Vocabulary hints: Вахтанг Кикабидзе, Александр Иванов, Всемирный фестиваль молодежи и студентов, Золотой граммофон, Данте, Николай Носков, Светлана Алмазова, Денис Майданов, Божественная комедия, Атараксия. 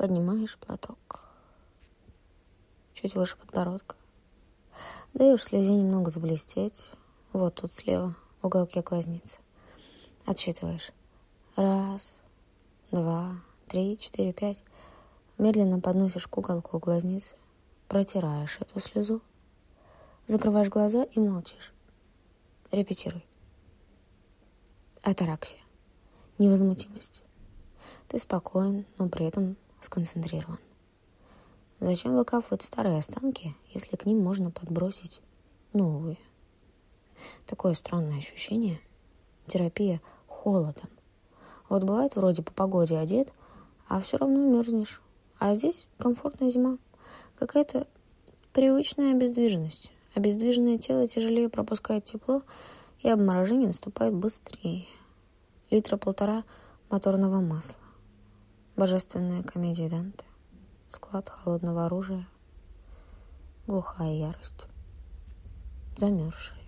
Поднимаешь платок. Чуть выше подбородка. Даешь слезе немного заблестеть. Вот тут слева, в уголке глазницы. Отсчитываешь. 1, 2, 3, 4, 5. Медленно подносишь к уголку глазницы. Протираешь эту слезу. Закрываешь глаза и молчишь. Репетируй. Атараксия. Невозмутимость. Ты спокоен, но при этом сконцентрирован. Зачем выкапывать старые останки, если к ним можно подбросить новые? Такое странное ощущение. Терапия холодом. Вот бывает, вроде по погоде одет, а все равно мерзнешь. А здесь комфортная зима. Какая-то привычная обездвиженность. Обездвиженное тело тяжелее пропускает тепло, и обморожение наступает быстрее. 1,5 литра моторного масла. Божественная комедия Данте. Склад холодного оружия. Глухая ярость. Замерзший.